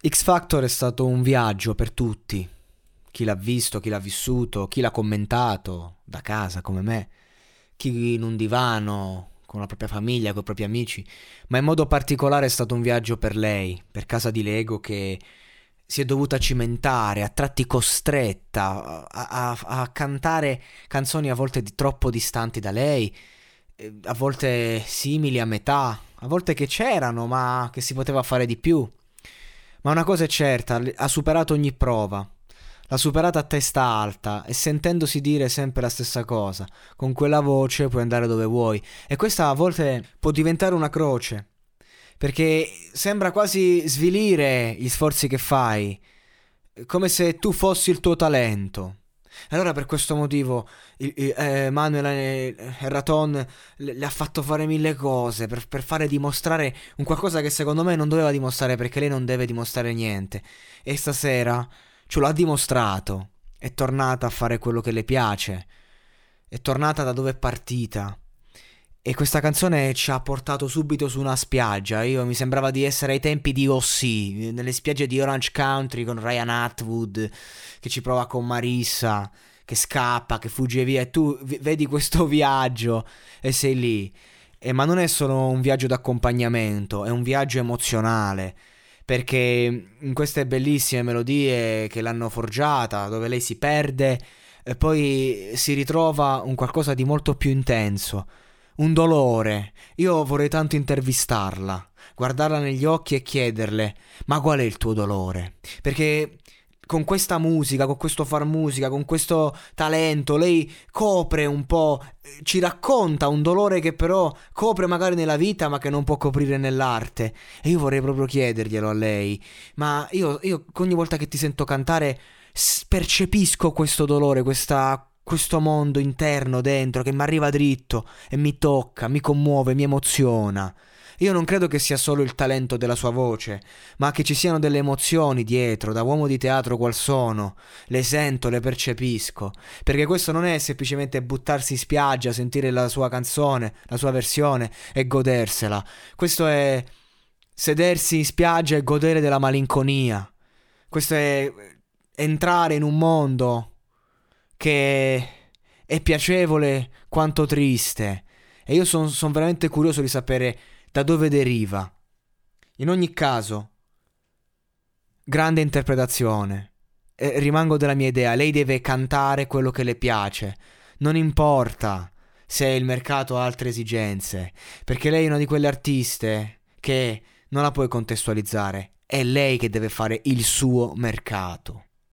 X Factor è stato un viaggio per tutti, chi l'ha visto, chi l'ha vissuto, chi l'ha commentato da casa come me, chi in un divano, con la propria famiglia, con i propri amici, ma in modo particolare è stato un viaggio per lei, per casa di Lego, che si è dovuta cimentare, a tratti costretta, a cantare canzoni a volte troppo distanti da lei, a volte simili a metà, a volte che c'erano ma che si poteva fare di più. Ma una cosa è certa, ha superato ogni prova, l'ha superata a testa alta e sentendosi dire sempre la stessa cosa, con quella voce puoi andare dove vuoi, e questa a volte può diventare una croce, perché sembra quasi svilire gli sforzi che fai, come se tu fossi il tuo talento. Allora per questo motivo Manuel Raton le ha fatto fare mille cose per fare dimostrare un qualcosa che secondo me non doveva dimostrare, perché lei non deve dimostrare niente, e stasera ce l'ha dimostrato. È tornata a fare quello che le piace, è tornata da dove è partita, e questa canzone ci ha portato subito su una spiaggia. Io mi sembrava di essere ai tempi di O.C., nelle spiagge di Orange County con Ryan Atwood che ci prova con Marissa, che scappa, che fugge via, e tu vedi questo viaggio e sei lì. Ma non è solo un viaggio d'accompagnamento, è un viaggio emozionale, perché in queste bellissime melodie che l'hanno forgiata, dove lei si perde e poi si ritrova un qualcosa di molto più intenso, un dolore. Io vorrei tanto intervistarla, guardarla negli occhi e chiederle: ma qual è il tuo dolore? Perché con questa musica, con questo far musica, con questo talento, lei copre un po', ci racconta un dolore che però copre magari nella vita ma che non può coprire nell'arte. E io vorrei proprio chiederglielo a lei. Ma io ogni volta che ti sento cantare percepisco questo dolore, questo mondo interno dentro che mi arriva dritto e mi tocca, mi commuove, mi emoziona. Io non credo che sia solo il talento della sua voce, ma che ci siano delle emozioni dietro, da uomo di teatro qual sono. Le sento, le percepisco, perché questo non è semplicemente buttarsi in spiaggia, sentire la sua canzone, la sua versione e godersela. Questo è sedersi in spiaggia e godere della malinconia. Questo è entrare in un mondo che è piacevole quanto triste, e io sono veramente curioso di sapere da dove deriva. In ogni caso, grande interpretazione, rimango della mia idea: lei deve cantare quello che le piace, non importa se il mercato ha altre esigenze, perché lei è una di quelle artiste che non la puoi contestualizzare, è lei che deve fare il suo mercato.